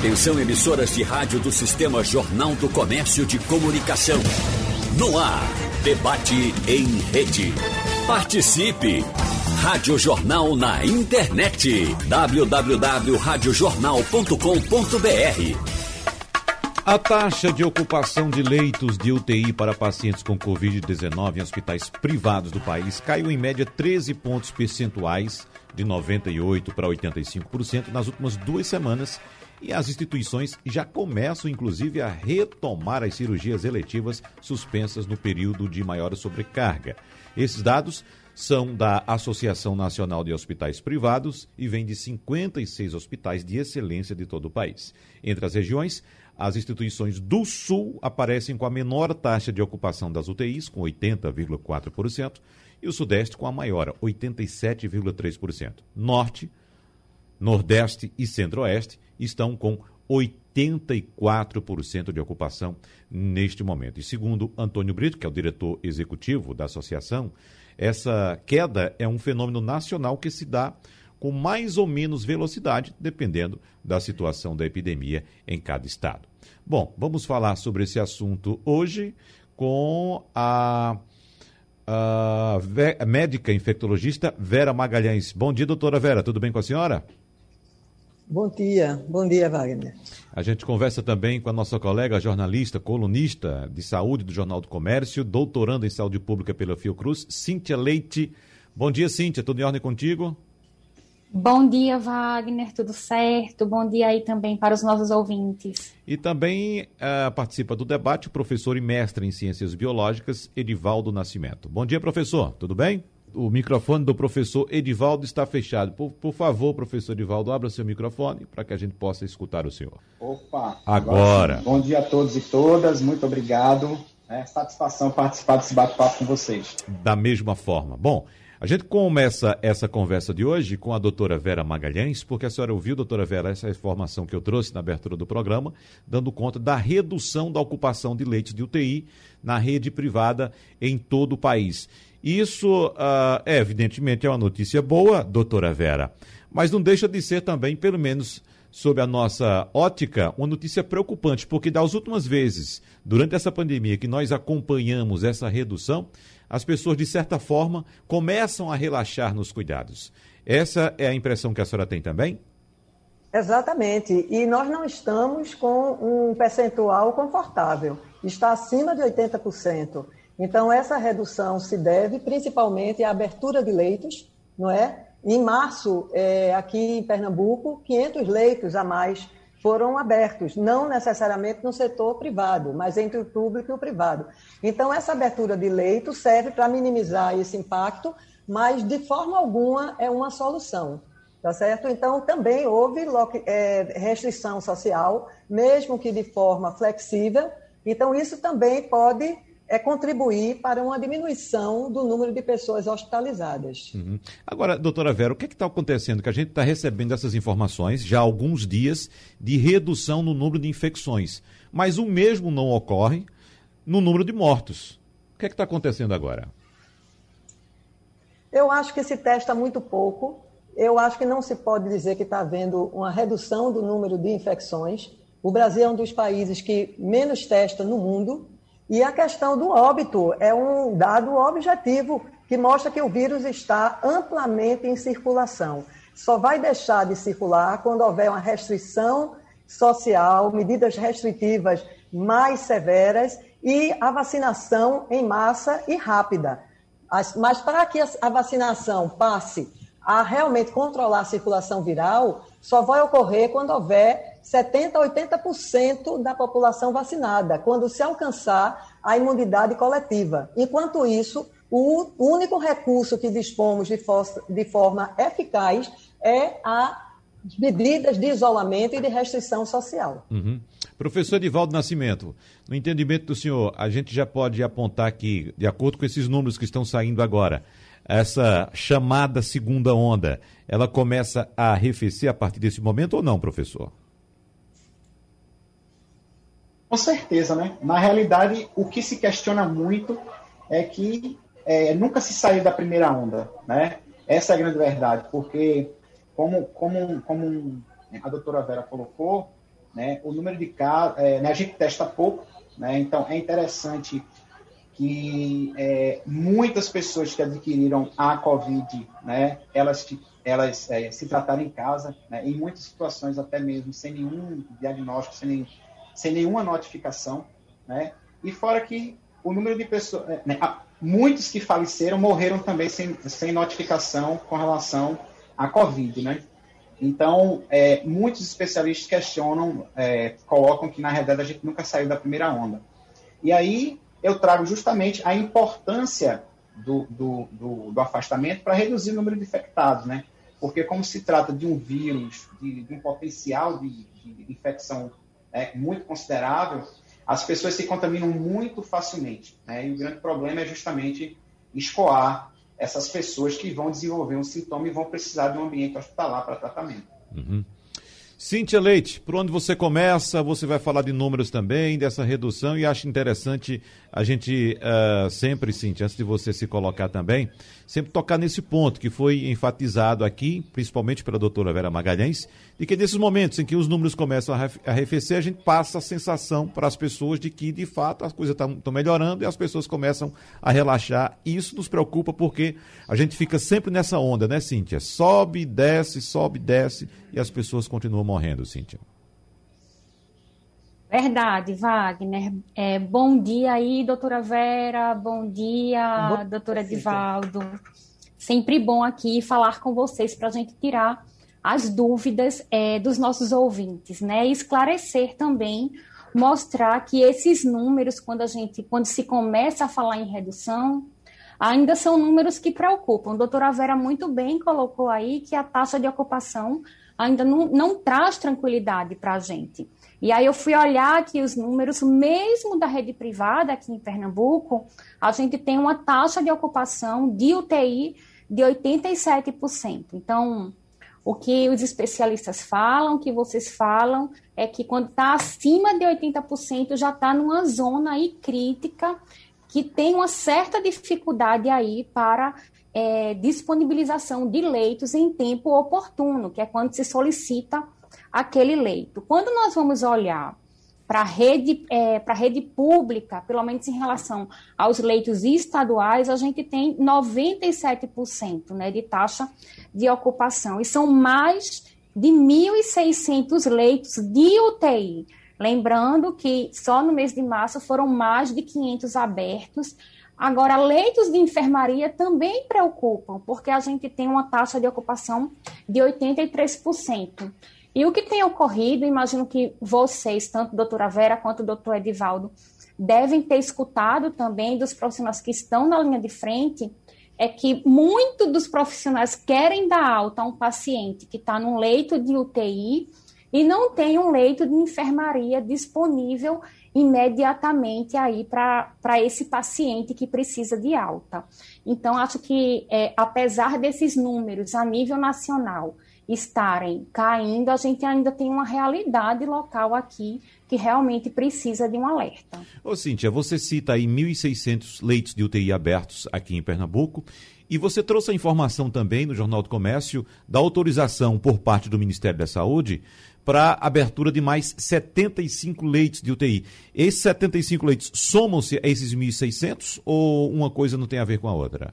Atenção, emissoras de rádio do Sistema Jornal do Comércio de Comunicação. No ar, debate em rede. Participe! Rádio Jornal na internet. www.radiojornal.com.br. A taxa de ocupação de leitos de UTI para pacientes com Covid-19 em hospitais privados do país caiu em média 13 pontos percentuais, de 98% para 85% nas últimas 2 semanas, e as instituições já começam, inclusive, a retomar as cirurgias eletivas suspensas no período de maior sobrecarga. Esses dados são da Associação Nacional de Hospitais Privados e vêm de 56 hospitais de excelência de todo o país. Entre as regiões, as instituições do Sul aparecem com a menor taxa de ocupação das UTIs, com 80,4%, e o Sudeste com a maior, 87,3%. Norte, Nordeste e Centro-Oeste estão com 84% de ocupação neste momento. E segundo Antônio Brito, que é o diretor executivo da associação, essa queda é um fenômeno nacional que se dá com mais ou menos velocidade, dependendo da situação da epidemia em cada estado. Bom, vamos falar sobre esse assunto hoje com a médica infectologista Vera Magalhães. Bom dia, doutora Vera, tudo bem com a senhora? Bom dia, Wagner. A gente conversa também com a nossa colega jornalista, colunista de saúde do Jornal do Comércio, doutoranda em saúde pública pela Fiocruz, Cynthia Leite. Bom dia, Cynthia, tudo em ordem contigo? Bom dia, Wagner, tudo certo? Bom dia aí também para os nossos ouvintes. E também participa do debate o professor e mestre em Ciências Biológicas, Edivaldo Nascimento. Bom dia, professor, tudo bem? O microfone do professor Edivaldo está fechado. Por favor, professor Edivaldo, abra seu microfone para que a gente possa escutar o senhor. Opa! Agora! Bom dia a todos e todas, muito obrigado. É satisfação participar desse bate-papo com vocês. Da mesma forma. Bom, a gente começa essa conversa de hoje com a doutora Vera Magalhães, porque a senhora ouviu, doutora Vera, essa informação que eu trouxe na abertura do programa, dando conta da redução da ocupação de leitos de UTI na rede privada em todo o país. Isso, evidentemente, é uma notícia boa, doutora Vera, mas não deixa de ser também, pelo menos sob a nossa ótica, uma notícia preocupante, porque das últimas vezes, durante essa pandemia, que nós acompanhamos essa redução, as pessoas, de certa forma, começam a relaxar nos cuidados. Essa é a impressão que a senhora tem também? Exatamente, e nós não estamos com um percentual confortável, está acima de 80%. Então, essa redução se deve principalmente à abertura de leitos, não é? Em março, aqui em Pernambuco, 500 leitos a mais foram abertos, não necessariamente no setor privado, mas entre o público e o privado. Então, essa abertura de leito serve para minimizar esse impacto, mas de forma alguma é uma solução, tá certo? Então, também houve restrição social, mesmo que de forma flexível. Então, isso também pode contribuir para uma diminuição do número de pessoas hospitalizadas. Uhum. Agora, doutora Vera, o que está acontecendo? Que a gente está recebendo essas informações já há alguns dias de redução no número de infecções, mas o mesmo não ocorre no número de mortos. O que está acontecendo agora? Eu acho que se testa muito pouco. Eu acho que não se pode dizer que está havendo uma redução do número de infecções. O Brasil é um dos países que menos testa no mundo. E a questão do óbito é um dado objetivo que mostra que o vírus está amplamente em circulação. Só vai deixar de circular quando houver uma restrição social, medidas restritivas mais severas e a vacinação em massa e rápida. Mas para que a vacinação passe a realmente controlar a circulação viral, só vai ocorrer quando houver 70% a 80% da população vacinada, quando se alcançar a imunidade coletiva. Enquanto isso, o único recurso que dispomos de forma eficaz é as medidas de isolamento e de restrição social. Uhum. Professor Edivaldo Nascimento, no entendimento do senhor, a gente já pode apontar que, de acordo com esses números que estão saindo agora, essa chamada segunda onda, ela começa a arrefecer a partir desse momento ou não, professor? Com certeza, né? Na realidade, o que se questiona muito é que nunca se saiu da primeira onda, né? Essa é a grande verdade, porque como a doutora Vera colocou, né? O número de casos, né, a gente testa pouco, né? Então é interessante que muitas pessoas que adquiriram a COVID, né, elas se trataram em casa, né, em muitas situações até mesmo sem nenhum diagnóstico, sem nenhuma notificação, né? E fora que o número de pessoas, né, muitos que faleceram morreram também sem notificação com relação à COVID, né? Então, muitos especialistas questionam, colocam que, na realidade, a gente nunca saiu da primeira onda. E aí, eu trago justamente a importância do afastamento para reduzir o número de infectados, né? Porque, como se trata de um vírus, de um potencial de infecção muito considerável, as pessoas se contaminam muito facilmente, né? E o grande problema é justamente escoar essas pessoas que vão desenvolver um sintoma e vão precisar de um ambiente hospitalar para tratamento. Uhum. Cynthia Leite, por onde você começa, você vai falar de números também, dessa redução, e acho interessante a gente sempre, Cynthia, antes de você se colocar também, sempre tocar nesse ponto que foi enfatizado aqui, principalmente pela doutora Vera Magalhães, de que nesses momentos em que os números começam a arrefecer, a gente passa a sensação para as pessoas de que, de fato, as coisas estão melhorando e as pessoas começam a relaxar. E isso nos preocupa porque a gente fica sempre nessa onda, né, Cynthia? Sobe, desce, e as pessoas continuam morrendo, Cynthia. Verdade, Wagner. Bom dia aí, doutora Vera, bom dia, doutora Edivaldo. Sempre bom aqui falar com vocês para a gente tirar as dúvidas dos nossos ouvintes, né? E esclarecer também, mostrar que esses números, quando se começa a falar em redução, ainda são números que preocupam. A doutora Vera muito bem colocou aí que a taxa de ocupação ainda não traz tranquilidade para a gente. E aí eu fui olhar aqui os números, mesmo da rede privada aqui em Pernambuco, a gente tem uma taxa de ocupação de UTI de 87%. Então, o que os especialistas falam, o que vocês falam, é que quando está acima de 80% já está numa zona aí crítica que tem uma certa dificuldade aí para... disponibilização de leitos em tempo oportuno, que é quando se solicita aquele leito. Quando nós vamos olhar para a rede pública, pelo menos em relação aos leitos estaduais, a gente tem 97%, né, de taxa de ocupação, e são mais de 1.600 leitos de UTI. Lembrando que só no mês de março foram mais de 500 abertos. Agora, leitos de enfermaria também preocupam, porque a gente tem uma taxa de ocupação de 83%. E o que tem ocorrido, imagino que vocês, tanto a doutora Vera quanto o doutor Edivaldo, devem ter escutado também dos profissionais que estão na linha de frente, é que muitos dos profissionais querem dar alta a um paciente que está num leito de UTI e não tem um leito de enfermaria disponível imediatamente aí para esse paciente que precisa de alta. Então, acho que apesar desses números a nível nacional estarem caindo, a gente ainda tem uma realidade local aqui que realmente precisa de um alerta. Ô, Cynthia, você cita aí 1.600 leitos de UTI abertos aqui em Pernambuco, e você trouxe a informação também no Jornal do Comércio da autorização por parte do Ministério da Saúde para abertura de mais 75 leitos de UTI. Esses 75 leitos somam-se a esses 1.600 ou uma coisa não tem a ver com a outra?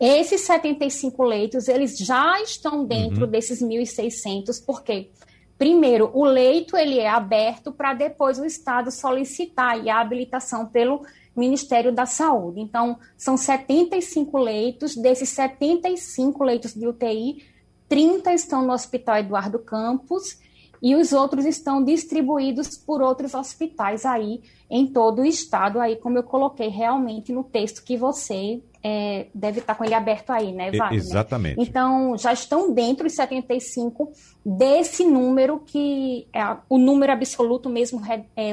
Esses 75 leitos, eles já estão dentro desses 1.600, porque, primeiro, o leito ele é aberto para depois o Estado solicitar a habilitação pelo Ministério da Saúde. Então, são 75 leitos, desses 75 leitos de UTI, 30 estão no Hospital Eduardo Campos e os outros estão distribuídos por outros hospitais aí em todo o estado, aí como eu coloquei realmente no texto que você deve estar com ele aberto aí, né, Wagner? Exatamente. Então, já estão dentro os 75 desse número que é o número absoluto mesmo,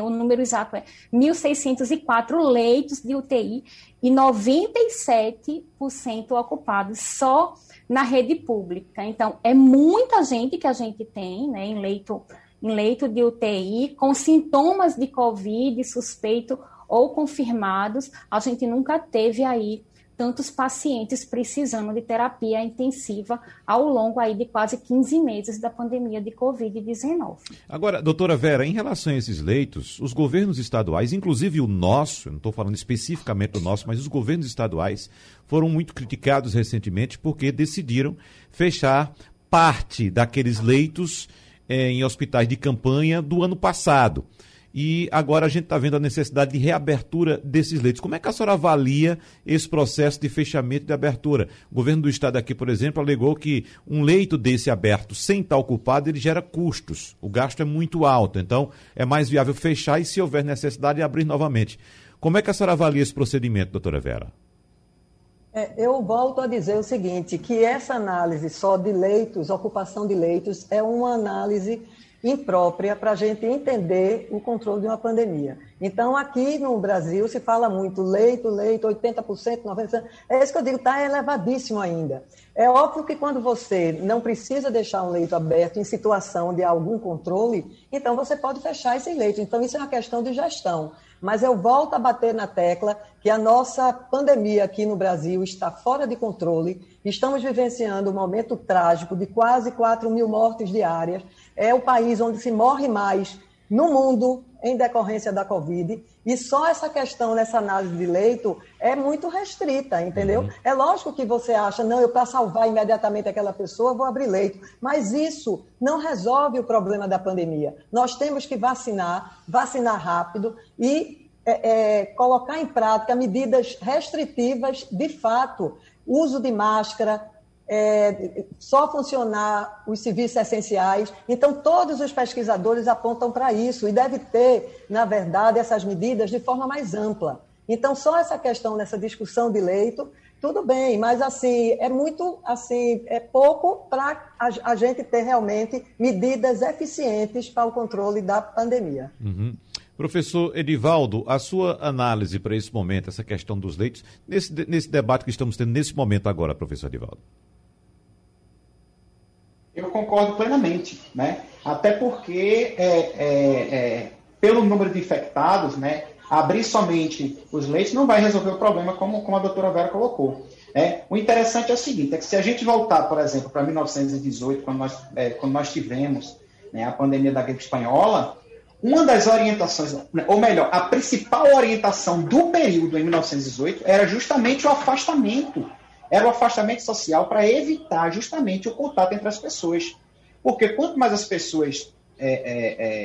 o número exato é 1.604 leitos de UTI e 97% ocupados só na rede pública. Então, é muita gente que a gente tem, né, em leito de UTI, com sintomas de COVID suspeito ou confirmados. A gente nunca teve aí tantos pacientes precisando de terapia intensiva ao longo aí de quase 15 meses da pandemia de Covid-19. Agora, doutora Vera, em relação a esses leitos, os governos estaduais, inclusive o nosso, não estou falando especificamente do nosso, mas os governos estaduais foram muito criticados recentemente porque decidiram fechar parte daqueles leitos em hospitais de campanha do ano passado. E agora a gente está vendo a necessidade de reabertura desses leitos. Como é que a senhora avalia esse processo de fechamento e de abertura? O governo do estado aqui, por exemplo, alegou que um leito desse aberto sem estar ocupado, ele gera custos. O gasto é muito alto, então é mais viável fechar e, se houver necessidade, abrir novamente. Como é que a senhora avalia esse procedimento, doutora Vera? Eu volto a dizer o seguinte, que essa análise só de leitos, ocupação de leitos, é uma análise imprópria para a gente entender o controle de uma pandemia. Então, aqui no Brasil se fala muito leito, 80%, 90%. É isso que eu digo, está elevadíssimo ainda. É óbvio que quando você não precisa deixar um leito aberto em situação de algum controle, então você pode fechar esse leito. Então, isso é uma questão de gestão. Mas eu volto a bater na tecla que a nossa pandemia aqui no Brasil está fora de controle. Estamos vivenciando um momento trágico de quase 4 mil mortes diárias. É o país onde se morre mais no mundo em decorrência da Covid. E só essa questão nessa análise de leito é muito restrita, entendeu? Uhum. É lógico que você acha, não, eu para salvar imediatamente aquela pessoa vou abrir leito. Mas isso não resolve o problema da pandemia. Nós temos que vacinar rápido e colocar em prática medidas restritivas de fato. Uso de máscara, só funcionar os serviços essenciais. Então, todos os pesquisadores apontam para isso e deve ter, na verdade, essas medidas de forma mais ampla. Então, só essa questão nessa discussão de leito, tudo bem, mas assim, é pouco para a gente ter realmente medidas eficientes para o controle da pandemia. Uhum. Professor Edivaldo, a sua análise para esse momento, essa questão dos leitos, nesse debate que estamos tendo nesse momento agora, professor Edivaldo. Eu concordo plenamente, né? Até porque, pelo número de infectados, né, abrir somente os leitos não vai resolver o problema, como a doutora Vera colocou. O interessante é o seguinte, é que se a gente voltar, por exemplo, para 1918, quando nós tivemos, né, a pandemia da gripe espanhola, uma das orientações, ou melhor, a principal orientação do período em 1918 era justamente o afastamento. Era o afastamento social para evitar justamente o contato entre as pessoas. Porque quanto mais as pessoas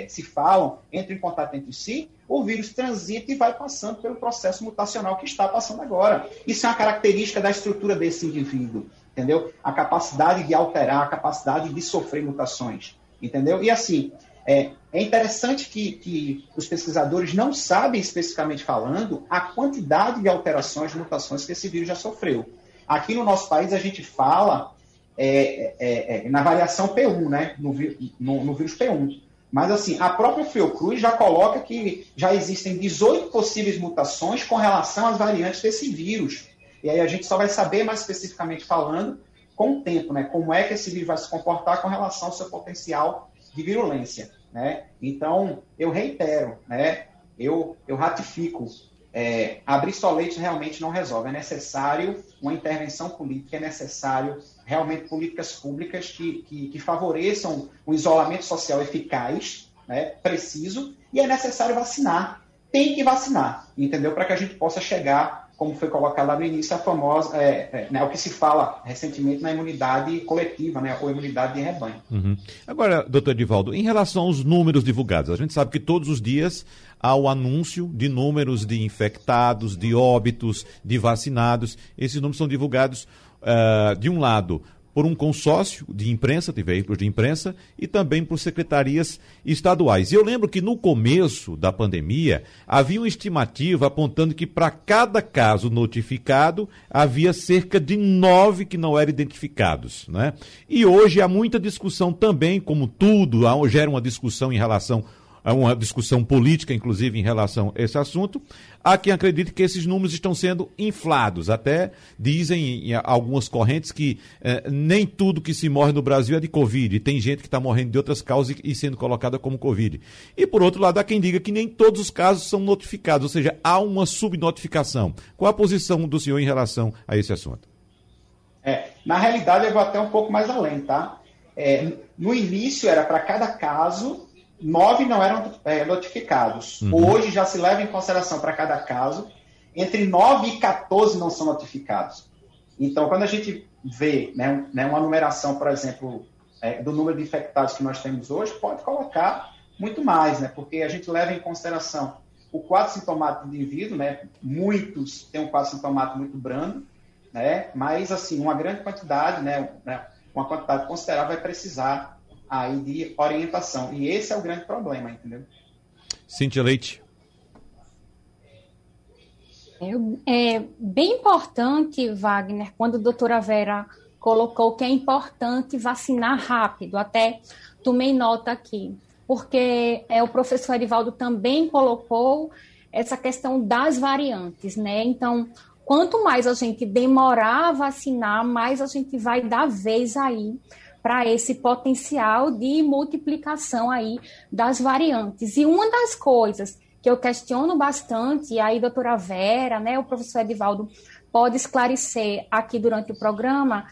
se falam, entram em contato entre si, o vírus transita e vai passando pelo processo mutacional que está passando agora. Isso é uma característica da estrutura desse indivíduo, entendeu? A capacidade de alterar, a capacidade de sofrer mutações, entendeu? E assim... É interessante que os pesquisadores não sabem, especificamente falando, a quantidade de alterações, mutações que esse vírus já sofreu. Aqui no nosso país, a gente fala na variação P1, né? no vírus P1. Mas, assim, a própria Fiocruz já coloca que já existem 18 possíveis mutações com relação às variantes desse vírus. E aí a gente só vai saber, mais especificamente falando, com o tempo, né? Como é que esse vírus vai se comportar com relação ao seu potencial de virulência, né? Então, eu reitero, né? Eu ratifico, abrir só leite realmente não resolve, é necessário uma intervenção política, é necessário realmente políticas públicas que favoreçam um isolamento social eficaz, né? Preciso, e é necessário vacinar, tem que vacinar, entendeu? Para que a gente possa chegar, como foi colocado lá no início, a famosa, né, o que se fala recentemente na imunidade coletiva, né, ou imunidade de rebanho. Uhum. Agora, doutor Edivaldo, em relação aos números divulgados, a gente sabe que todos os dias há o anúncio de números de infectados, de óbitos, de vacinados. Esses números são divulgados, de um lado, por um consórcio de imprensa, de veículos de imprensa, e também por secretarias estaduais. E eu lembro que no começo da pandemia, havia uma estimativa apontando que para cada caso notificado, havia cerca de 9 que não eram identificados, né? E hoje há muita discussão também, como tudo, gera uma discussão em relação há uma discussão política, inclusive, em relação a esse assunto. Há quem acredite que esses números estão sendo inflados. Até dizem em algumas correntes que nem tudo que se morre no Brasil é de Covid. Tem gente que está morrendo de outras causas e sendo colocada como Covid. E, por outro lado, há quem diga que nem todos os casos são notificados, ou seja, há uma subnotificação. Qual a posição do senhor em relação a esse assunto? Na realidade, eu vou até um pouco mais além, tá? No início, era para cada caso, 9 não eram notificados. Uhum. Hoje já se leva em consideração para cada caso, entre 9 e 14 não são notificados. Então, quando a gente vê, né, uma numeração, por exemplo, do número de infectados que nós temos hoje, pode colocar muito mais, né? Porque a gente leva em consideração o quadro sintomático do indivíduo, né? Muitos têm um quadro sintomático muito brando, né? Mas, assim, uma grande quantidade, né? Uma quantidade considerável vai precisar aí de orientação. E esse é o grande problema, entendeu? Cynthia Leite. É bem importante, Wagner, quando a doutora Vera colocou que é importante vacinar rápido. Até tomei nota aqui, porque o professor Edivaldo também colocou essa questão das variantes, né? Então, quanto mais a gente demorar a vacinar, mais a gente vai dar vez aí para esse potencial de multiplicação aí das variantes. E uma das coisas que eu questiono bastante, e aí a doutora Vera, né, o professor Edivaldo pode esclarecer aqui durante o programa,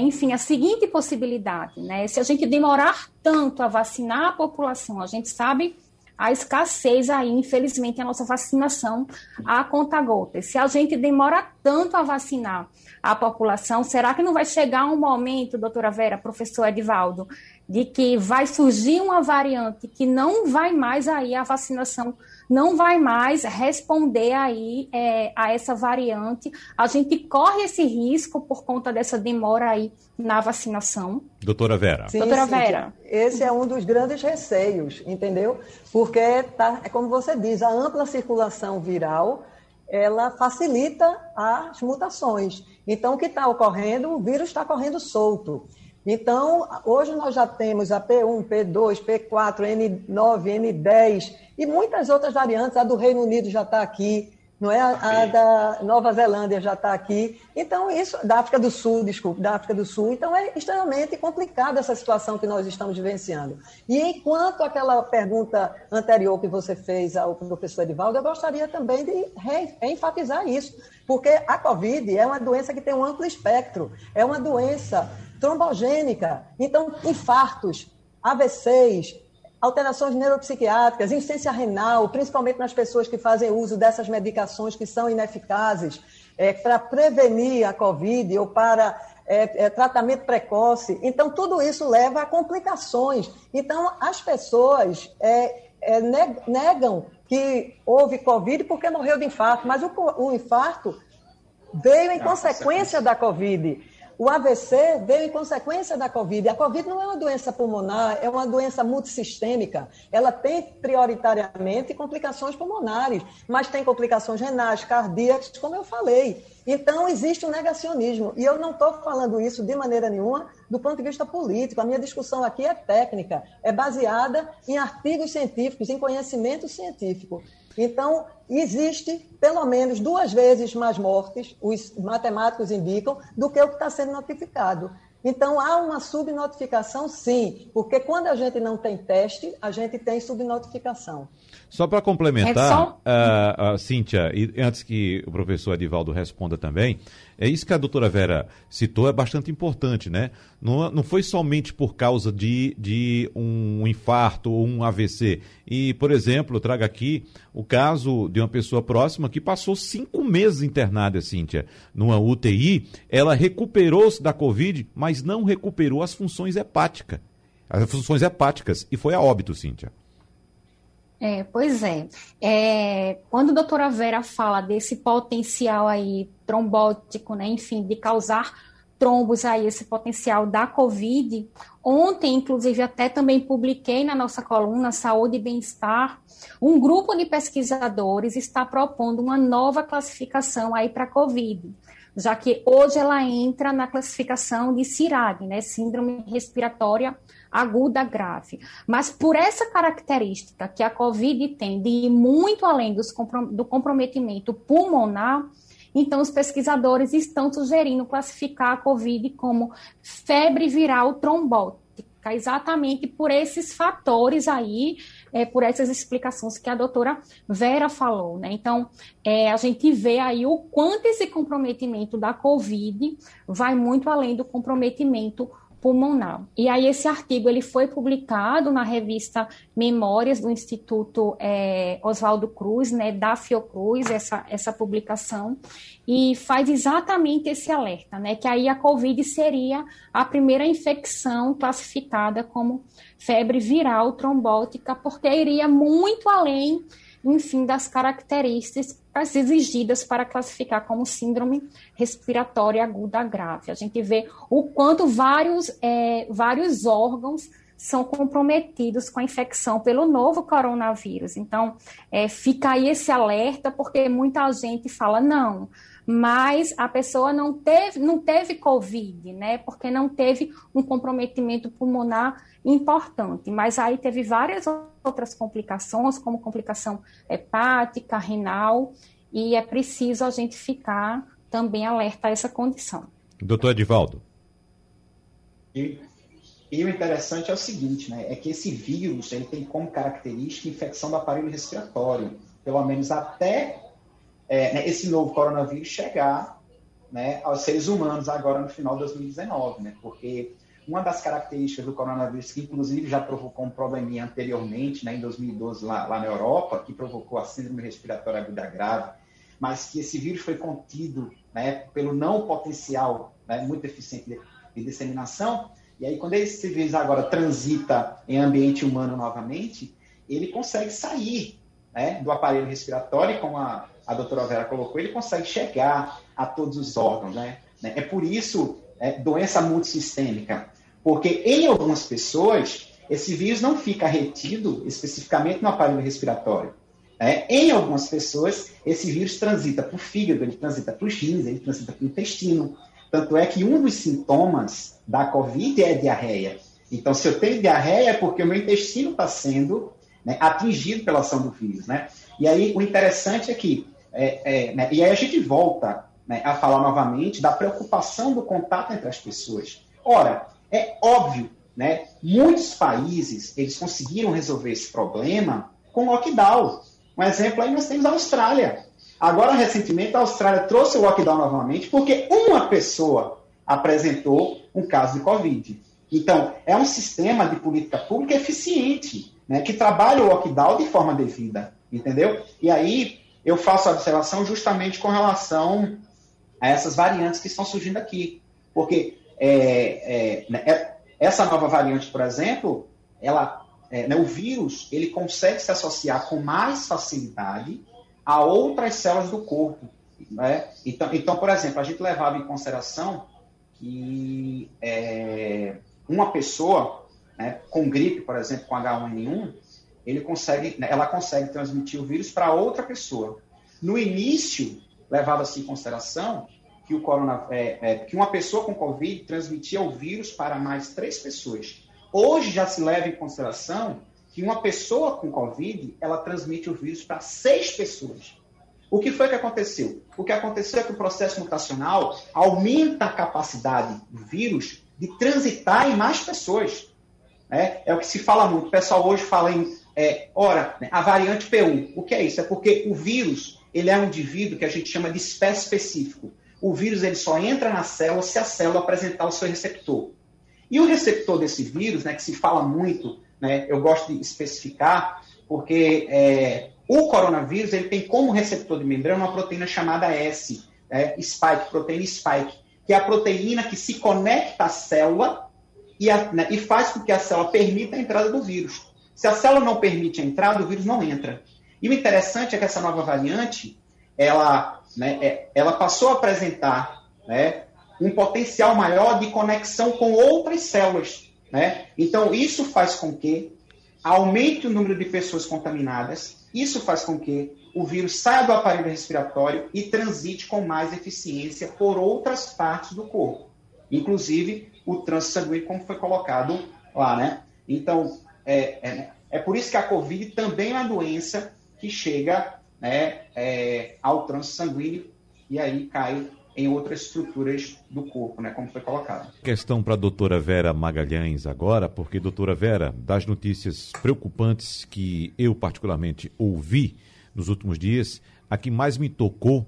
enfim, a seguinte possibilidade, né? Se a gente demorar tanto a vacinar a população, a gente sabe a escassez aí, infelizmente, a nossa vacinação a conta-gotas. Se a gente demora tanto a vacinar a população, será que não vai chegar um momento, doutora Vera, professor Edivaldo, de que vai surgir uma variante que não vai mais aí, a vacinação não vai mais responder aí a essa variante? A gente corre esse risco por conta dessa demora aí na vacinação? Doutora Vera. Sim, doutora Vera. Esse é um dos grandes receios, entendeu? Porque, é como você diz, a ampla circulação viral, ela facilita as mutações. Então, o que está ocorrendo? O vírus está correndo solto. Então, hoje nós já temos a P1, P2, P4, N9, N10 e muitas outras variantes. A do Reino Unido já está aqui, não é? A da Nova Zelândia já está aqui. Então, isso, da África do Sul. Então, é extremamente complicada essa situação que nós estamos vivenciando. E enquanto aquela pergunta anterior que você fez ao professor Edivaldo, eu gostaria também de enfatizar isso, porque a Covid é uma doença que tem um amplo espectro, é uma doença trombogênica. Então, infartos, AVCs, alterações neuropsiquiátricas, insuficiência renal, principalmente nas pessoas que fazem uso dessas medicações que são ineficazes para prevenir a Covid ou para tratamento precoce. Então, tudo isso leva a complicações. Então, as pessoas negam que houve Covid porque morreu de infarto, mas o infarto veio em consequência da Covid. O AVC veio em consequência da Covid. A Covid não é uma doença pulmonar, é uma doença multissistêmica. Ela tem, prioritariamente, complicações pulmonares, mas tem complicações renais, cardíacas, como eu falei. Então, existe um negacionismo. E eu não estou falando isso de maneira nenhuma do ponto de vista político. A minha discussão aqui é técnica, é baseada em artigos científicos, em conhecimento científico. Então, existe pelo menos 2 vezes mais mortes, os matemáticos indicam, do que o que está sendo notificado. Então, há uma subnotificação, sim, porque quando a gente não tem teste, a gente tem subnotificação. Só para complementar, Cynthia, e antes que o professor Edivaldo responda também, é isso que a doutora Vera citou, é bastante importante, né? Não foi somente por causa de um infarto ou um AVC. E, por exemplo, eu trago aqui o caso de uma pessoa próxima que passou 5 meses internada, Cynthia, numa UTI. Ela recuperou-se da Covid, mas não recuperou as funções hepáticas. As funções hepáticas. E foi a óbito, Cynthia. Pois é. Quando a doutora Vera fala desse potencial aí trombótico, né, enfim, de causar trombos aí, esse potencial da Covid, ontem, inclusive, até também publiquei na nossa coluna Saúde e Bem-Estar, um grupo de pesquisadores está propondo uma nova classificação aí para a Covid. já que hoje ela entra na classificação de CIRAG, né, Síndrome Respiratória Aguda Grave. Mas por essa característica que a COVID tem de ir muito além do comprometimento pulmonar, então os pesquisadores estão sugerindo classificar a COVID como febre viral trombótica, exatamente por esses fatores aí, por essas explicações que a doutora Vera falou, né? Então, a gente vê aí o quanto esse comprometimento da COVID vai muito além do comprometimento pulmonar. E aí esse artigo ele foi publicado na revista Memórias do Instituto Oswaldo Cruz, né, da Fiocruz, essa publicação, e faz exatamente esse alerta, né, que aí a COVID seria a primeira infecção classificada como febre viral trombótica, porque iria muito além, enfim, das características exigidas para classificar como síndrome respiratória aguda grave. A gente vê o quanto vários órgãos são comprometidos com a infecção pelo novo coronavírus. Então, fica aí esse alerta, porque muita gente fala, não, mas a pessoa não teve COVID, né? Porque não teve um comprometimento pulmonar importante, mas aí teve várias outras complicações, como complicação hepática, renal, e é preciso a gente ficar também alerta a essa condição. Doutor Edivaldo. E o interessante é o seguinte, né? É que esse vírus ele tem como característica infecção do aparelho respiratório, pelo menos até né, esse novo coronavírus chegar, né, aos seres humanos agora no final de 2019, né? Porque uma das características do coronavírus, que inclusive já provocou um probleminha anteriormente, né, em 2012, lá na Europa, que provocou a síndrome respiratória aguda grave, mas que esse vírus foi contido, né, pelo não potencial, né, muito eficiente de disseminação, e aí quando esse vírus agora transita em ambiente humano novamente, ele consegue sair, né, do aparelho respiratório, como a doutora Vera colocou, ele consegue chegar a todos os órgãos, né? É por isso, doença multissistêmica. Porque em algumas pessoas, esse vírus não fica retido especificamente no aparelho respiratório. Né? Em algumas pessoas, esse vírus transita para o fígado, ele transita para os rins, ele transita para o intestino. Tanto é que um dos sintomas da COVID é a diarreia. Então, se eu tenho diarreia, é porque o meu intestino está sendo, né, atingido pela ação do vírus. Né? E aí, o interessante é que... né, e aí a gente volta, né, a falar novamente da preocupação do contato entre as pessoas. Ora, é óbvio, né? Muitos países, eles conseguiram resolver esse problema com lockdown. Um exemplo aí nós temos a Austrália. Agora, recentemente, a Austrália trouxe o lockdown novamente porque uma pessoa apresentou um caso de Covid. Então, é um sistema de política pública eficiente, né, que trabalha o lockdown de forma devida, entendeu? E aí, eu faço a observação justamente com relação a essas variantes que estão surgindo aqui. Porque essa nova variante, por exemplo, ela, né, o vírus ele consegue se associar com mais facilidade a outras células do corpo. Né? Então, por exemplo, a gente levava em consideração que uma pessoa, né, com gripe, por exemplo, com H1N1, ela consegue transmitir o vírus para outra pessoa. No início, levava-se em consideração que, que uma pessoa com Covid transmitia o vírus para mais 3 pessoas. Hoje já se leva em consideração que uma pessoa com Covid, ela transmite o vírus para 6 pessoas. O que foi que aconteceu? O que aconteceu é que o processo mutacional aumenta a capacidade do vírus de transitar em mais pessoas. É o que se fala muito. O pessoal hoje fala em, a variante P1. O que é isso? É porque o vírus... ele é um indivíduo que a gente chama de espécie específico. O vírus ele só entra na célula se a célula apresentar o seu receptor. E o receptor desse vírus, né, que se fala muito, né, eu gosto de especificar, porque o coronavírus ele tem como receptor de membrana uma proteína chamada S, proteína spike, que é a proteína que se conecta à célula e faz com que a célula permita a entrada do vírus. Se a célula não permite a entrada, o vírus não entra. E o interessante é que essa nova variante, ela passou a apresentar, né, um potencial maior de conexão com outras células. Né? Então, isso faz com que aumente o número de pessoas contaminadas, isso faz com que o vírus saia do aparelho respiratório e transite com mais eficiência por outras partes do corpo. Inclusive, o trânsito sanguíneo, como foi colocado lá, né? Então, é por isso que a Covid também é uma doença que chega, né, ao trânsito sanguíneo e aí cai em outras estruturas do corpo, né, como foi colocado. Questão para a doutora Vera Magalhães agora, porque, doutora Vera, das notícias preocupantes que eu particularmente ouvi nos últimos dias, a que mais me tocou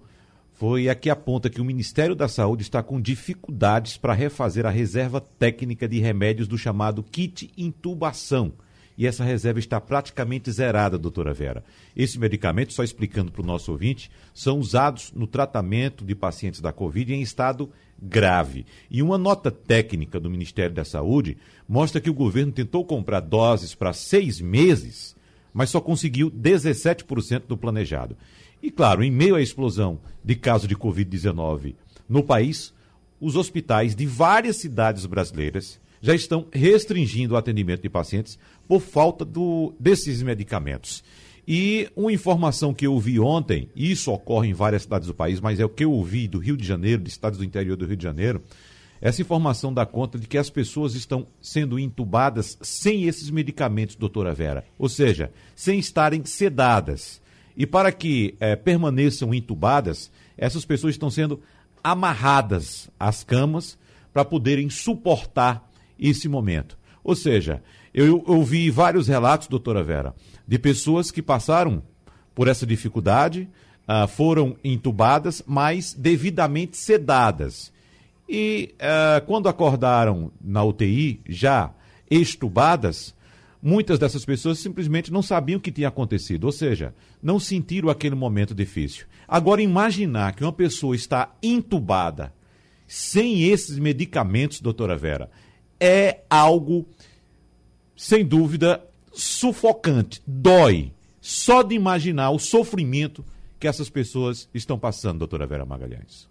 foi a que aponta que o Ministério da Saúde está com dificuldades para refazer a reserva técnica de remédios do chamado kit intubação. E essa reserva está praticamente zerada, doutora Vera. Esse medicamento, só explicando para o nosso ouvinte, são usados no tratamento de pacientes da Covid em estado grave. E uma nota técnica do Ministério da Saúde mostra que o governo tentou comprar doses para 6 meses, mas só conseguiu 17% do planejado. E, claro, em meio à explosão de casos de Covid-19 no país, os hospitais de várias cidades brasileiras já estão restringindo o atendimento de pacientes por falta desses medicamentos. E uma informação que eu ouvi ontem, e isso ocorre em várias cidades do país, mas é o que eu ouvi do Rio de Janeiro, de estados do interior do Rio de Janeiro, essa informação dá conta de que as pessoas estão sendo intubadas sem esses medicamentos, doutora Vera, ou seja, sem estarem sedadas. E para que permaneçam intubadas, essas pessoas estão sendo amarradas às camas para poderem suportar esse momento. Ou seja, eu ouvi vários relatos, doutora Vera, de pessoas que passaram por essa dificuldade, foram intubadas, mas devidamente sedadas. E quando acordaram na UTI, já extubadas, muitas dessas pessoas simplesmente não sabiam o que tinha acontecido, ou seja, não sentiram aquele momento difícil. Agora, imaginar que uma pessoa está intubada sem esses medicamentos, doutora Vera, é algo, sem dúvida, sufocante, dói, só de imaginar o sofrimento que essas pessoas estão passando, doutora Vera Magalhães.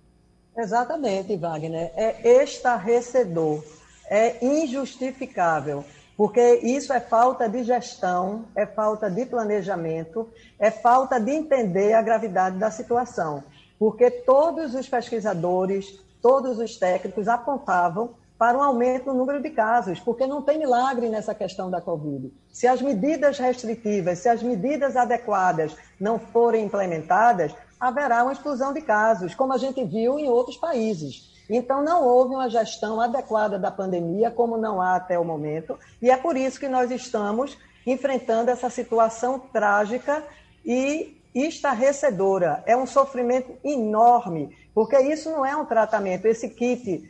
Exatamente, Wagner, é estarrecedor, é injustificável, porque isso é falta de gestão, é falta de planejamento, é falta de entender a gravidade da situação, porque todos os pesquisadores, todos os técnicos apontavam para um aumento no número de casos, porque não tem milagre nessa questão da Covid. Se as medidas restritivas, se as medidas adequadas não forem implementadas, haverá uma explosão de casos, como a gente viu em outros países. Então, não houve uma gestão adequada da pandemia, como não há até o momento, e é por isso que nós estamos enfrentando essa situação trágica e estarrecedora. É um sofrimento enorme, porque isso não é um tratamento, esse kit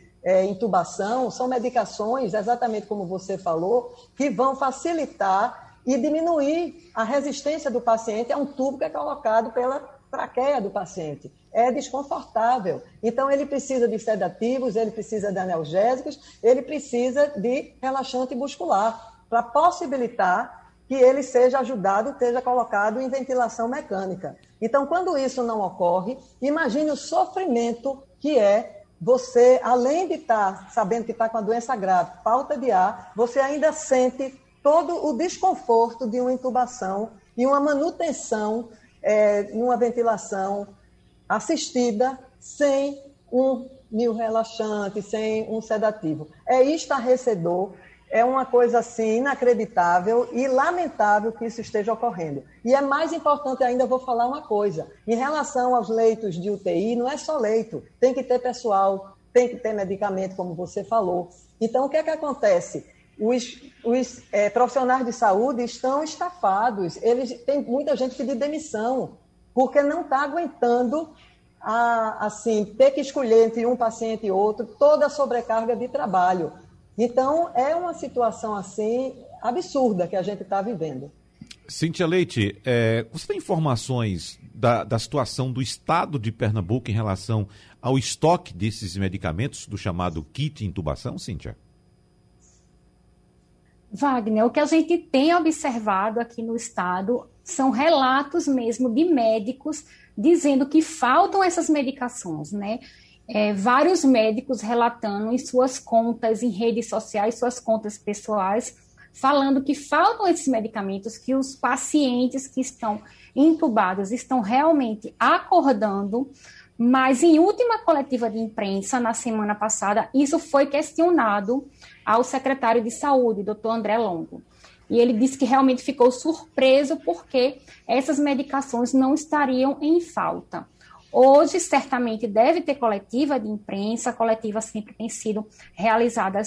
intubação, são medicações, exatamente como você falou, que vão facilitar e diminuir a resistência do paciente a um tubo que é colocado pela traqueia do paciente. É desconfortável. Então, ele precisa de sedativos, ele precisa de analgésicos, ele precisa de relaxante muscular para possibilitar que ele seja ajudado, esteja colocado em ventilação mecânica. Então, quando isso não ocorre, imagine o sofrimento que é você, além de estar sabendo que está com a doença grave, falta de ar, você ainda sente todo o desconforto de uma intubação e uma manutenção numa ventilação assistida sem um relaxante, sem um sedativo. É estarrecedor, é uma coisa assim inacreditável e lamentável que isso esteja ocorrendo. E é mais importante ainda, eu vou falar uma coisa, em relação aos leitos de UTI, não é só leito, tem que ter pessoal, tem que ter medicamento, como você falou. Então, o que é que acontece? Os profissionais de saúde estão estafados, tem muita gente pedindo demissão, porque não está aguentando ter que escolher entre um paciente e outro, toda a sobrecarga de trabalho. Então, é uma situação assim absurda que a gente está vivendo. Cynthia Leite, você tem informações da situação do estado de Pernambuco em relação ao estoque desses medicamentos, do chamado kit intubação, Cynthia? Wagner, o que a gente tem observado aqui no estado são relatos mesmo de médicos dizendo que faltam essas medicações, né? Vários médicos relatando em suas contas, em redes sociais, suas contas pessoais, falando que faltam esses medicamentos, que os pacientes que estão entubados estão realmente acordando, mas em última coletiva de imprensa, na semana passada, isso foi questionado ao secretário de Saúde, Dr. André Longo. E ele disse que realmente ficou surpreso porque essas medicações não estariam em falta. Hoje, certamente, deve ter coletiva de imprensa, a coletiva sempre tem sido realizada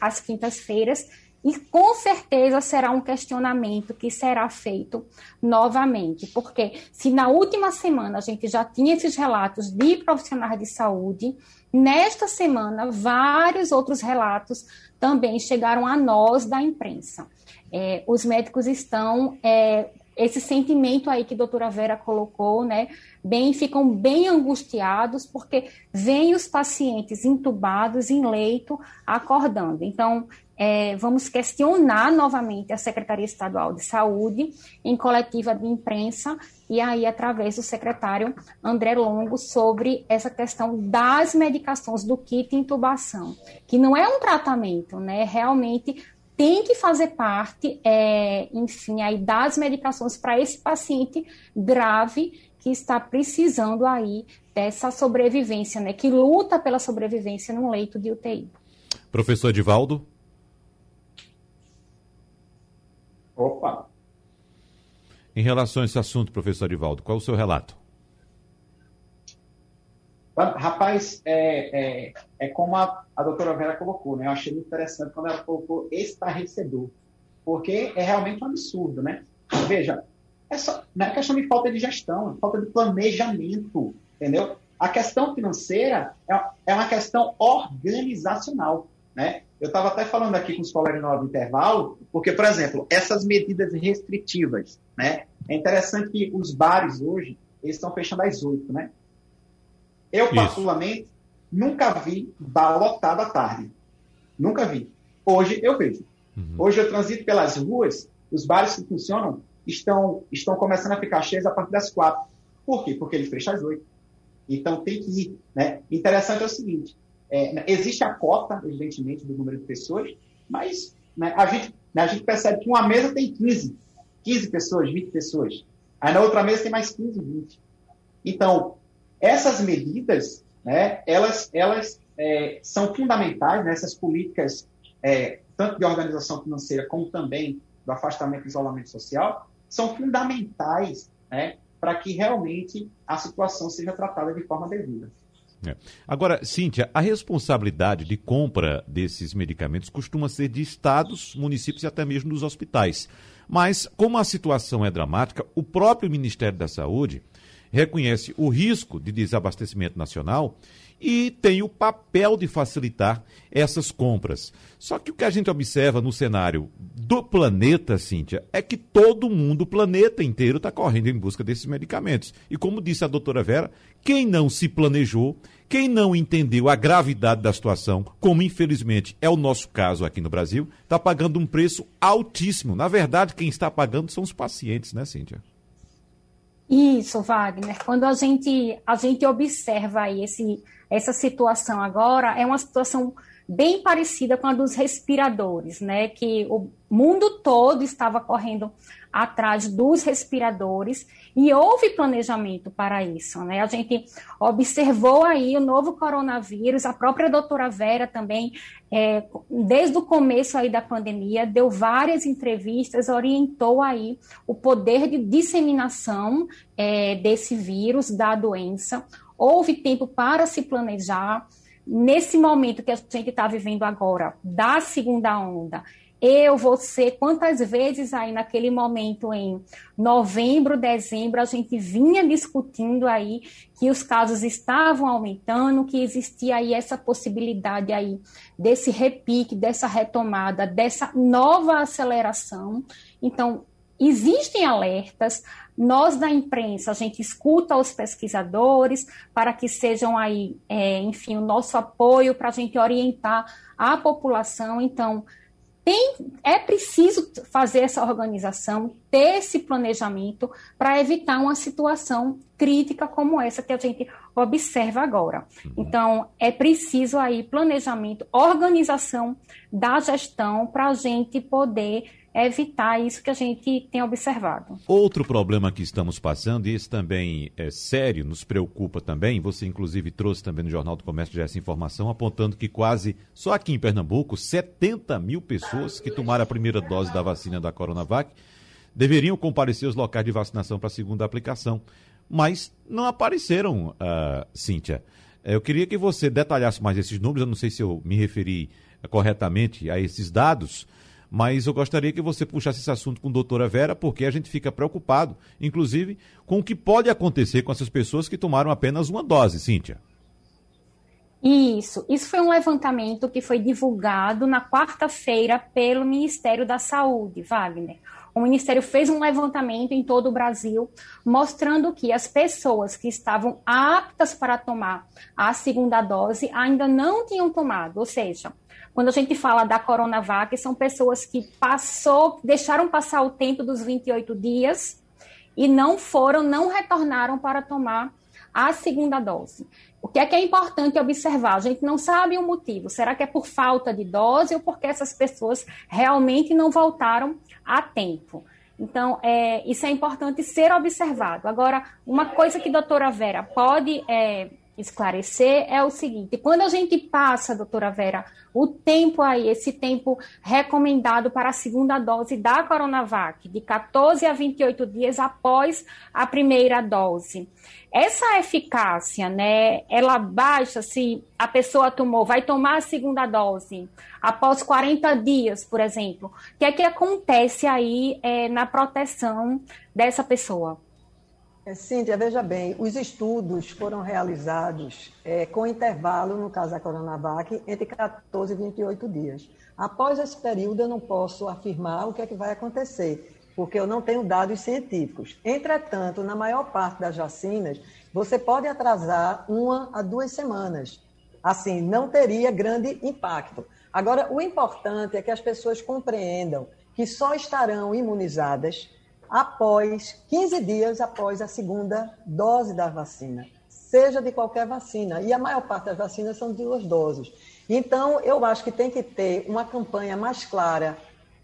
às quintas-feiras, e com certeza será um questionamento que será feito novamente, porque se na última semana a gente já tinha esses relatos de profissionais de saúde, nesta semana vários outros relatos também chegaram a nós da imprensa. Os médicos estão... esse sentimento aí que a doutora Vera colocou, né, ficam bem angustiados, porque veem os pacientes entubados em leito acordando. Então, vamos questionar novamente a Secretaria Estadual de Saúde em coletiva de imprensa e aí através do secretário André Longo sobre essa questão das medicações do kit intubação, que não é um tratamento, né, realmente... tem que fazer parte, aí das medicações para esse paciente grave que está precisando aí dessa sobrevivência, né? Que luta pela sobrevivência num leito de UTI. Professor Edivaldo? Opa! Em relação a esse assunto, professor Edivaldo, qual é o seu relato? Rapaz, é como a doutora Vera colocou, né? Eu achei muito interessante quando ela colocou estarrecedor, porque é realmente um absurdo, né? Veja, não é questão de falta de gestão, é falta de planejamento, entendeu? A questão financeira é uma questão organizacional, né? Eu estava até falando aqui com os colegas no intervalo, porque, por exemplo, essas medidas restritivas, né? É interessante que os bares hoje, eles estão fechando às 8, né? Eu, particularmente, nunca vi bar lotado à tarde. Nunca vi. Hoje eu vejo. Uhum. Hoje eu transito pelas ruas, os bares que funcionam estão começando a ficar cheios a partir das 4. Por quê? Porque eles fecham às 8. Então tem que ir, né? Interessante é o seguinte, existe a cota, evidentemente, do número de pessoas, mas, né, a gente percebe que uma mesa tem 15 pessoas, 20 pessoas. Aí na outra mesa tem mais 15, 20. Então... essas medidas, né, elas são fundamentais, né, essas políticas, tanto de organização financeira como também do afastamento e isolamento social, são fundamentais, né, para que realmente a situação seja tratada de forma devida. Agora, Cynthia, a responsabilidade de compra desses medicamentos costuma ser de estados, municípios e até mesmo dos hospitais. Mas, como a situação é dramática, o próprio Ministério da Saúde... reconhece o risco de desabastecimento nacional e tem o papel de facilitar essas compras. Só que o que a gente observa no cenário do planeta, Cynthia, é que todo mundo, o planeta inteiro, está correndo em busca desses medicamentos. E como disse a doutora Vera, quem não se planejou, quem não entendeu a gravidade da situação, como infelizmente é o nosso caso aqui no Brasil, está pagando um preço altíssimo. Na verdade, quem está pagando são os pacientes, né, Cynthia? Isso, Wagner. Quando a gente observa aí essa situação agora, é uma situação bem parecida com a dos respiradores, né? Que o mundo todo estava correndo atrás dos respiradores e houve planejamento para isso, né? A gente observou aí o novo coronavírus, a própria doutora Vera também, desde o começo aí da pandemia, deu várias entrevistas, orientou aí o poder de disseminação desse vírus, da doença. Houve tempo para se planejar. Nesse momento que a gente está vivendo agora, da segunda onda, você, quantas vezes aí naquele momento em novembro, dezembro, a gente vinha discutindo aí que os casos estavam aumentando, que existia aí essa possibilidade aí desse repique, dessa retomada, dessa nova aceleração. Então, existem alertas, nós da imprensa, a gente escuta os pesquisadores para que sejam aí, o nosso apoio para a gente orientar a população. Então, é preciso fazer essa organização, ter esse planejamento para evitar uma situação crítica como essa que a gente observa agora. Então, é preciso aí planejamento, organização da gestão para a gente poder evitar isso que a gente tem observado. Outro problema que estamos passando, e esse também é sério, nos preocupa também, você inclusive trouxe também no Jornal do Comércio essa informação, apontando que quase, só aqui em Pernambuco, 70 mil pessoas que tomaram a primeira dose da vacina da Coronavac deveriam comparecer aos locais de vacinação para a segunda aplicação, mas não apareceram, Cíntia. Eu queria que você detalhasse mais esses números, eu não sei se eu me referi corretamente a esses dados, mas eu gostaria que você puxasse esse assunto com a doutora Vera, porque a gente fica preocupado, inclusive, com o que pode acontecer com essas pessoas que tomaram apenas uma dose, Cíntia. Isso foi um levantamento que foi divulgado na quarta-feira pelo Ministério da Saúde, Wagner. O Ministério fez um levantamento em todo o Brasil, mostrando que as pessoas que estavam aptas para tomar a segunda dose ainda não tinham tomado, ou seja, quando a gente fala da Coronavac, são pessoas que deixaram passar o tempo dos 28 dias e não retornaram para tomar a segunda dose. O que é importante observar? A gente não sabe o motivo. Será que é por falta de dose ou porque essas pessoas realmente não voltaram a tempo? Então, isso é importante ser observado. Agora, uma coisa que a doutora Vera pode esclarecer é o seguinte: quando a gente passa, doutora Vera, esse tempo recomendado para a segunda dose da Coronavac, de 14 a 28 dias após a primeira dose, essa eficácia, né, ela baixa se a pessoa vai tomar a segunda dose após 40 dias, por exemplo. O que é que acontece aí na proteção dessa pessoa? Cíntia, veja bem, os estudos foram realizados com intervalo, no caso da Coronavac, entre 14 e 28 dias. Após esse período, eu não posso afirmar o que é que vai acontecer, porque eu não tenho dados científicos. Entretanto, na maior parte das vacinas, você pode atrasar 1 a 2 semanas. Assim, não teria grande impacto. Agora, o importante é que as pessoas compreendam que só estarão imunizadas após 15 dias após a segunda dose da vacina, seja de qualquer vacina, e a maior parte das vacinas são de 2 doses. Então, eu acho que tem que ter uma campanha mais clara,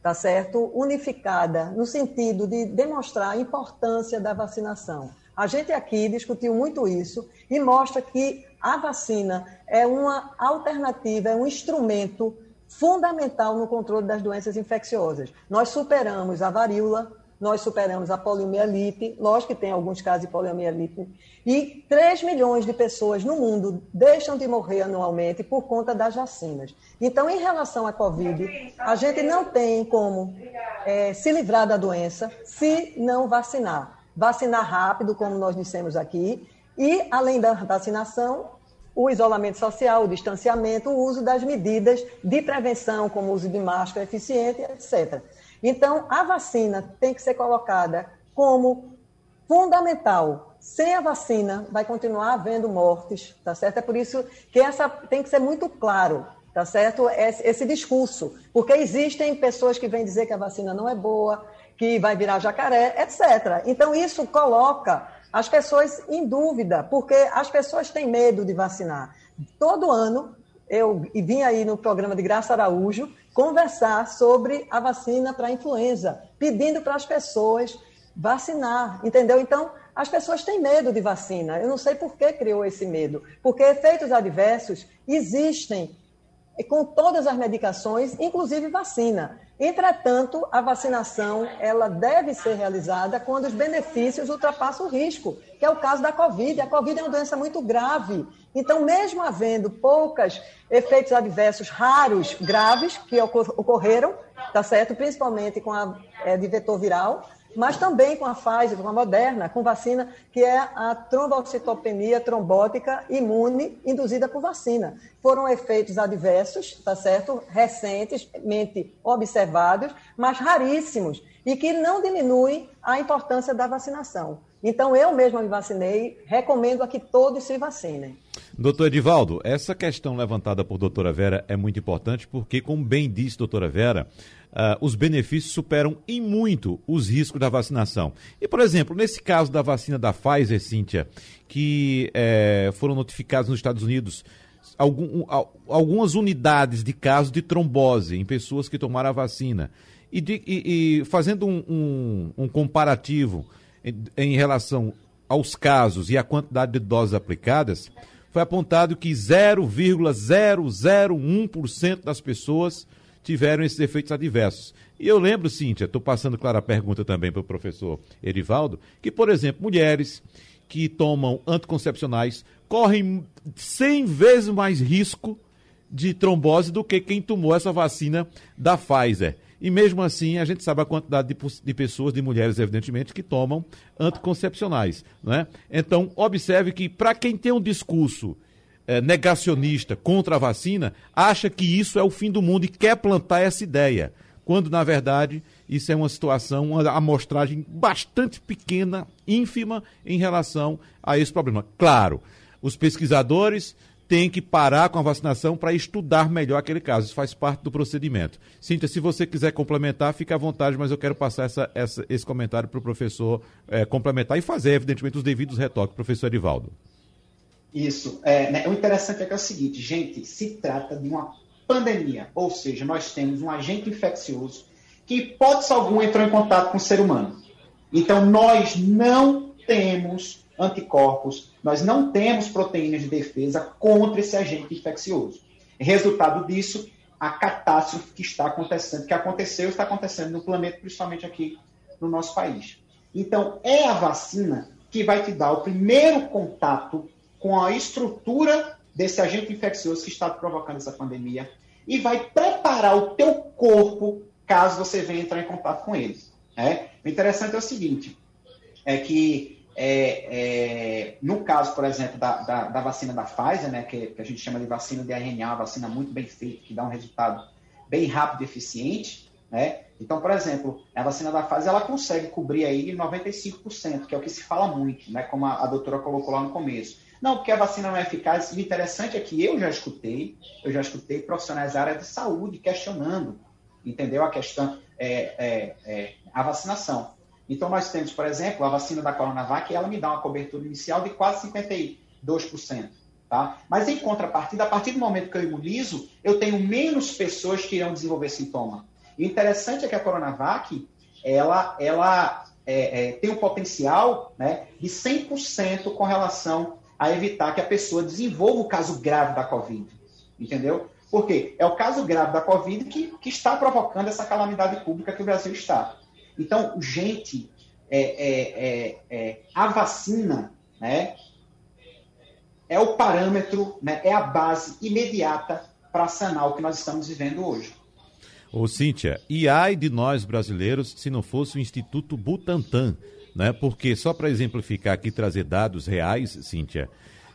tá certo? Unificada, no sentido de demonstrar a importância da vacinação. A gente aqui discutiu muito isso e mostra que a vacina é uma alternativa, é um instrumento fundamental no controle das doenças infecciosas. Nós superamos a varíola, nós superamos a poliomielite, nós que tem alguns casos de poliomielite, e 3 milhões de pessoas no mundo deixam de morrer anualmente por conta das vacinas. Então, em relação à Covid, a gente não tem como se livrar da doença se não vacinar. Vacinar rápido, como nós dissemos aqui, e, além da vacinação, o isolamento social, o distanciamento, o uso das medidas de prevenção, como o uso de máscara eficiente, etc. Então, a vacina tem que ser colocada como fundamental. Sem a vacina, vai continuar havendo mortes, tá certo? É por isso que essa tem que ser muito claro, tá certo? Esse discurso, porque existem pessoas que vêm dizer que a vacina não é boa, que vai virar jacaré, etc. Então, isso coloca as pessoas em dúvida, porque as pessoas têm medo de vacinar. Todo ano, eu vim aí no programa de Graça Araújo conversar sobre a vacina para a influenza, pedindo para as pessoas vacinar, entendeu? Então, as pessoas têm medo de vacina. Eu não sei por que criou esse medo, porque efeitos adversos existem com todas as medicações, inclusive vacina. Entretanto, a vacinação ela deve ser realizada quando os benefícios ultrapassam o risco, que é o caso da Covid. A Covid é uma doença muito grave. Então, mesmo havendo poucos efeitos adversos raros, graves, que ocorreram, tá certo? Principalmente com a de vetor viral, mas também com a Pfizer, com a Moderna, com vacina, que é a trombocitopenia trombótica imune induzida por vacina. Foram efeitos adversos, tá certo? Recentemente observados, mas raríssimos, e que não diminuem a importância da vacinação. Então, eu mesma me vacinei, recomendo a que todos se vacinem. Doutor Edivaldo, essa questão levantada por doutora Vera é muito importante, porque, como bem disse doutora Vera, os benefícios superam em muito os riscos da vacinação. E, por exemplo, nesse caso da vacina da Pfizer, Cynthia, que foram notificados nos Estados Unidos algumas unidades de casos de trombose em pessoas que tomaram a vacina. E fazendo um comparativo em relação aos casos e à quantidade de doses aplicadas, foi apontado que 0,001% das pessoas tiveram esses efeitos adversos. E eu lembro, Cynthia, estou passando, claro, a pergunta também para o professor Edivaldo, que, por exemplo, mulheres que tomam anticoncepcionais correm 100 vezes mais risco de trombose do que quem tomou essa vacina da Pfizer. E mesmo assim, a gente sabe a quantidade de pessoas, de mulheres, evidentemente, que tomam anticoncepcionais, né? Então, observe que para quem tem um discurso negacionista contra a vacina, acha que isso é o fim do mundo e quer plantar essa ideia, quando, na verdade, isso é uma situação, uma amostragem bastante pequena, ínfima, em relação a esse problema. Claro, os pesquisadores tem que parar com a vacinação para estudar melhor aquele caso. Isso faz parte do procedimento. Cynthia, se você quiser complementar, fica à vontade, mas eu quero passar esse comentário para o professor complementar e fazer, evidentemente, os devidos retoques. Professor Edivaldo. Isso. O interessante é que é o seguinte, gente, se trata de uma pandemia, ou seja, nós temos um agente infeccioso que, hipótese alguma, entrou em contato com o ser humano. Então, nós não temos anticorpos, nós não temos proteínas de defesa contra esse agente infeccioso. Resultado disso, a catástrofe que está acontecendo, que aconteceu, está acontecendo no planeta, principalmente aqui no nosso país. Então, é a vacina que vai te dar o primeiro contato com a estrutura desse agente infeccioso que está provocando essa pandemia e vai preparar o teu corpo caso você venha entrar em contato com ele. O interessante é o seguinte, é que no caso, por exemplo, da vacina da Pfizer, né, que a gente chama de vacina de RNA, uma vacina muito bem feita, que dá um resultado bem rápido e eficiente, né? Então, por exemplo, a vacina da Pfizer, ela consegue cobrir aí 95%, que é o que se fala muito, né, como a doutora colocou lá no começo. Não, porque a vacina não é eficaz. E o interessante é que eu já escutei profissionais da área de saúde questionando, entendeu, a questão, a vacinação. Então, nós temos, por exemplo, a vacina da Coronavac, ela me dá uma cobertura inicial de quase 52%. Tá? Mas, em contrapartida, a partir do momento que eu imunizo, eu tenho menos pessoas que irão desenvolver sintoma. E o interessante é que a Coronavac, ela tem um potencial, né, de 100% com relação a evitar que a pessoa desenvolva o caso grave da Covid. Entendeu? Porque é o caso grave da Covid que está provocando essa calamidade pública que o Brasil está. Então, gente, a vacina, né, é o parâmetro, né, é a base imediata para sanar o que nós estamos vivendo hoje. Ô, Cynthia, e ai de nós brasileiros se não fosse o Instituto Butantan, né? Porque, só para exemplificar aqui, trazer dados reais, Cynthia,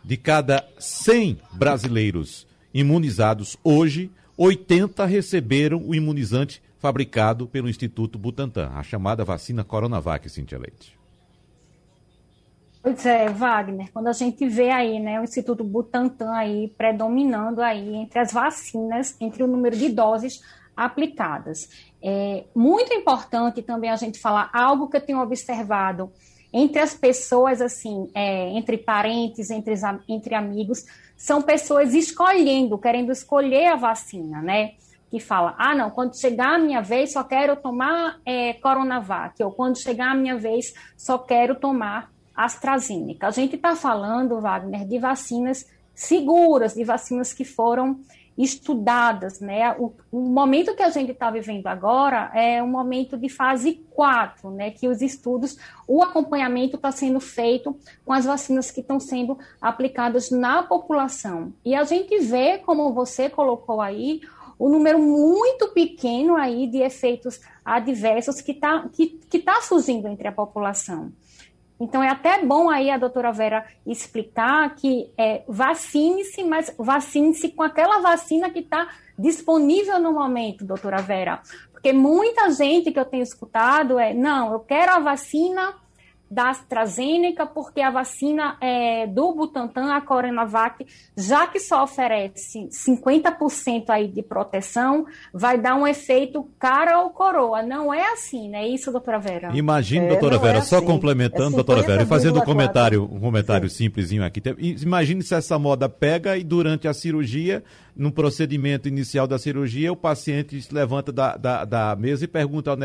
de cada 100 brasileiros imunizados hoje, 80 receberam o imunizante fabricado pelo Instituto Butantan, a chamada vacina Coronavac, Cynthia Leite. Pois é, Wagner, quando a gente vê aí, né, o Instituto Butantan aí predominando aí entre as vacinas, entre o número de doses aplicadas. É muito importante também a gente falar algo que eu tenho observado entre as pessoas, assim, entre parentes, entre amigos, são pessoas querendo escolher a vacina, né? Que fala, ah, não, quando chegar a minha vez só quero tomar Coronavac, ou quando chegar a minha vez só quero tomar AstraZeneca. A gente está falando, Wagner, de vacinas seguras, de vacinas que foram estudadas, né? O momento que a gente está vivendo agora é um momento de fase 4, né? Que os estudos, o acompanhamento está sendo feito com as vacinas que estão sendo aplicadas na população. E a gente vê, como você colocou aí, o número muito pequeno aí de efeitos adversos que tá surgindo entre a população. Então, é até bom aí a doutora Vera explicar que vacine-se, mas vacine-se com aquela vacina que está disponível no momento, doutora Vera. Porque muita gente que eu tenho escutado não, eu quero a vacina da AstraZeneca, porque a vacina do Butantan, a Coronavac, já que só oferece 50% aí de proteção, vai dar um efeito cara ou coroa. Não é assim, né? Isso, doutora Vera. Imagine, doutora Vera, só assim, complementando, doutora Vera, e fazendo um comentário simplesinho aqui. Imagine se essa moda pega e durante a cirurgia, no procedimento inicial da cirurgia, o paciente se levanta da mesa e pergunta ao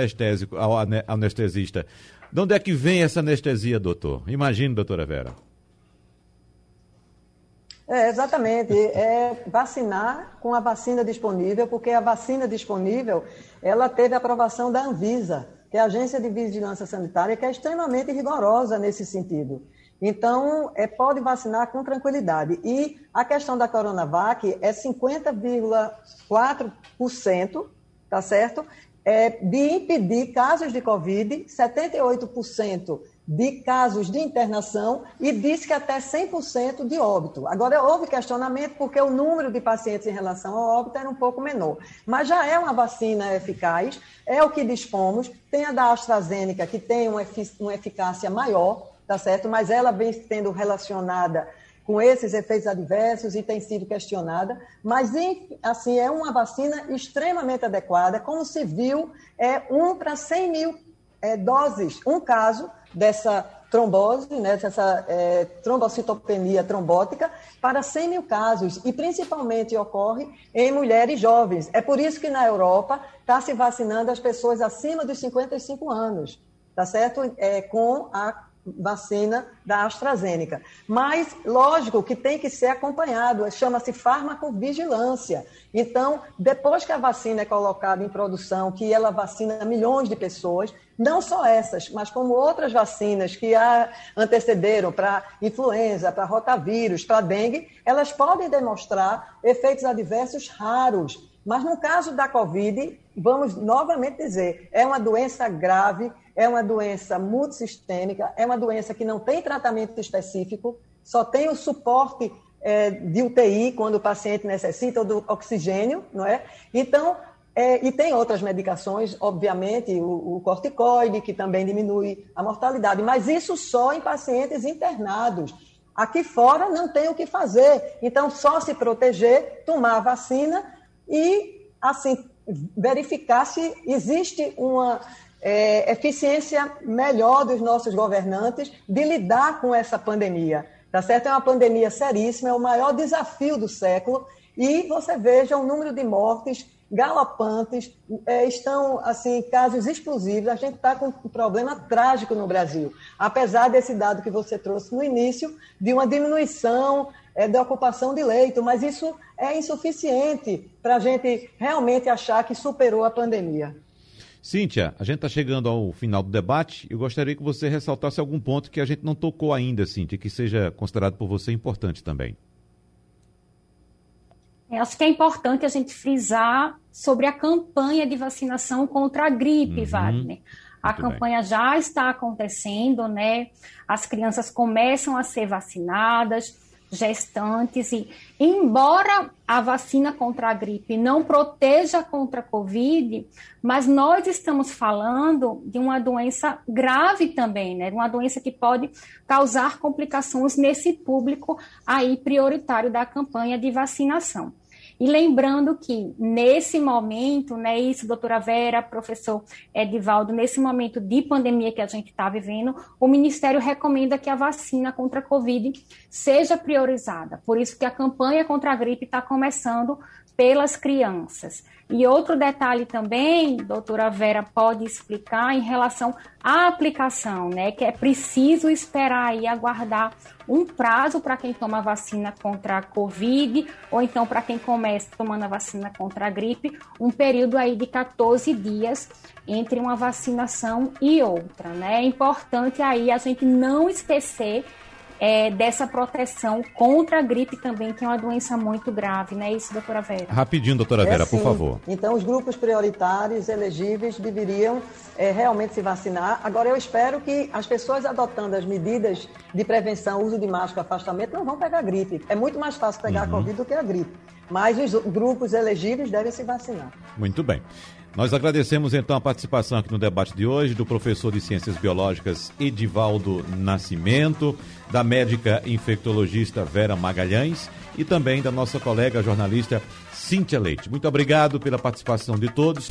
anestesista: de onde é que vem essa anestesia, doutor? Imagina, doutora Vera. Exatamente. Vacinar com a vacina disponível, porque a vacina disponível, ela teve a aprovação da Anvisa, que é a Agência de Vigilância Sanitária, que é extremamente rigorosa nesse sentido. Então, pode vacinar com tranquilidade. E a questão da Coronavac é 50,4%, tá certo? De impedir casos de Covid, 78% de casos de internação e diz que até 100% de óbito. Agora, houve questionamento porque o número de pacientes em relação ao óbito era um pouco menor. Mas já é uma vacina eficaz, é o que dispomos. Tem a da AstraZeneca, que tem uma eficácia maior, tá certo? Mas ela vem sendo relacionada com esses efeitos adversos e tem sido questionada, mas assim, é uma vacina extremamente adequada, como se viu, 1 para 100 mil doses, um caso dessa trombose, né, dessa trombocitopenia trombótica, para 100 mil casos, e principalmente ocorre em mulheres jovens. É por isso que na Europa está se vacinando as pessoas acima dos 55 anos, tá certo? Com a vacina da AstraZeneca. Mas, lógico, que tem que ser acompanhado, chama-se farmacovigilância. Então, depois que a vacina é colocada em produção, que ela vacina milhões de pessoas, não só essas, mas como outras vacinas que a antecederam para influenza, para rotavírus, para dengue, elas podem demonstrar efeitos adversos raros. Mas no caso da Covid, vamos novamente dizer, é uma doença grave, é uma doença multissistêmica, é uma doença que não tem tratamento específico, só tem o suporte de UTI quando o paciente necessita, ou do oxigênio, não é? Então, e tem outras medicações, obviamente, o corticoide, que também diminui a mortalidade, mas isso só em pacientes internados. Aqui fora não tem o que fazer, então só se proteger, tomar a vacina e, assim, verificar se existe uma eficiência melhor dos nossos governantes de lidar com essa pandemia, tá certo? É uma pandemia seríssima, é o maior desafio do século, e você veja o número de mortes galopantes, estão, assim, casos explosivos. A gente está com um problema trágico no Brasil, apesar desse dado que você trouxe no início, de uma diminuição da ocupação de leito, mas isso é insuficiente para a gente realmente achar que superou a pandemia. Cíntia, a gente está chegando ao final do debate. Eu gostaria que você ressaltasse algum ponto que a gente não tocou ainda, Cíntia, que seja considerado por você importante também. Eu acho que é importante a gente frisar sobre a campanha de vacinação contra a gripe, Wagner. A campanha já está acontecendo, né? As crianças começam a ser vacinadas, gestantes, e embora a vacina contra a gripe não proteja contra a Covid, mas nós estamos falando de uma doença grave também, né? Uma doença que pode causar complicações nesse público aí prioritário da campanha de vacinação. E lembrando que, nesse momento, né, isso, doutora Vera, professor Edivaldo, nesse momento de pandemia que a gente está vivendo, o Ministério recomenda que a vacina contra a Covid seja priorizada. Por isso que a campanha contra a gripe está começando pelas crianças. E outro detalhe também, doutora Vera pode explicar, em relação à aplicação, né, que é preciso esperar e aguardar um prazo para quem toma a vacina contra a Covid, ou então para quem começa tomando a vacina contra a gripe, um período aí de 14 dias entre uma vacinação e outra, né? É importante aí a gente não esquecer dessa proteção contra a gripe também, que é uma doença muito grave, não é isso, doutora Vera? Rapidinho, doutora Vera, por favor. Então, os grupos prioritários elegíveis deveriam realmente se vacinar. Agora, eu espero que as pessoas, adotando as medidas de prevenção, uso de máscara, afastamento, não vão pegar gripe. É muito mais fácil pegar a Covid do que a gripe. Mas os grupos elegíveis devem se vacinar. Muito bem. Nós agradecemos então a participação aqui no debate de hoje do professor de Ciências Biológicas Edivaldo Nascimento, da médica infectologista Vera Magalhães e também da nossa colega jornalista Cynthia Leite. Muito obrigado pela participação de todos.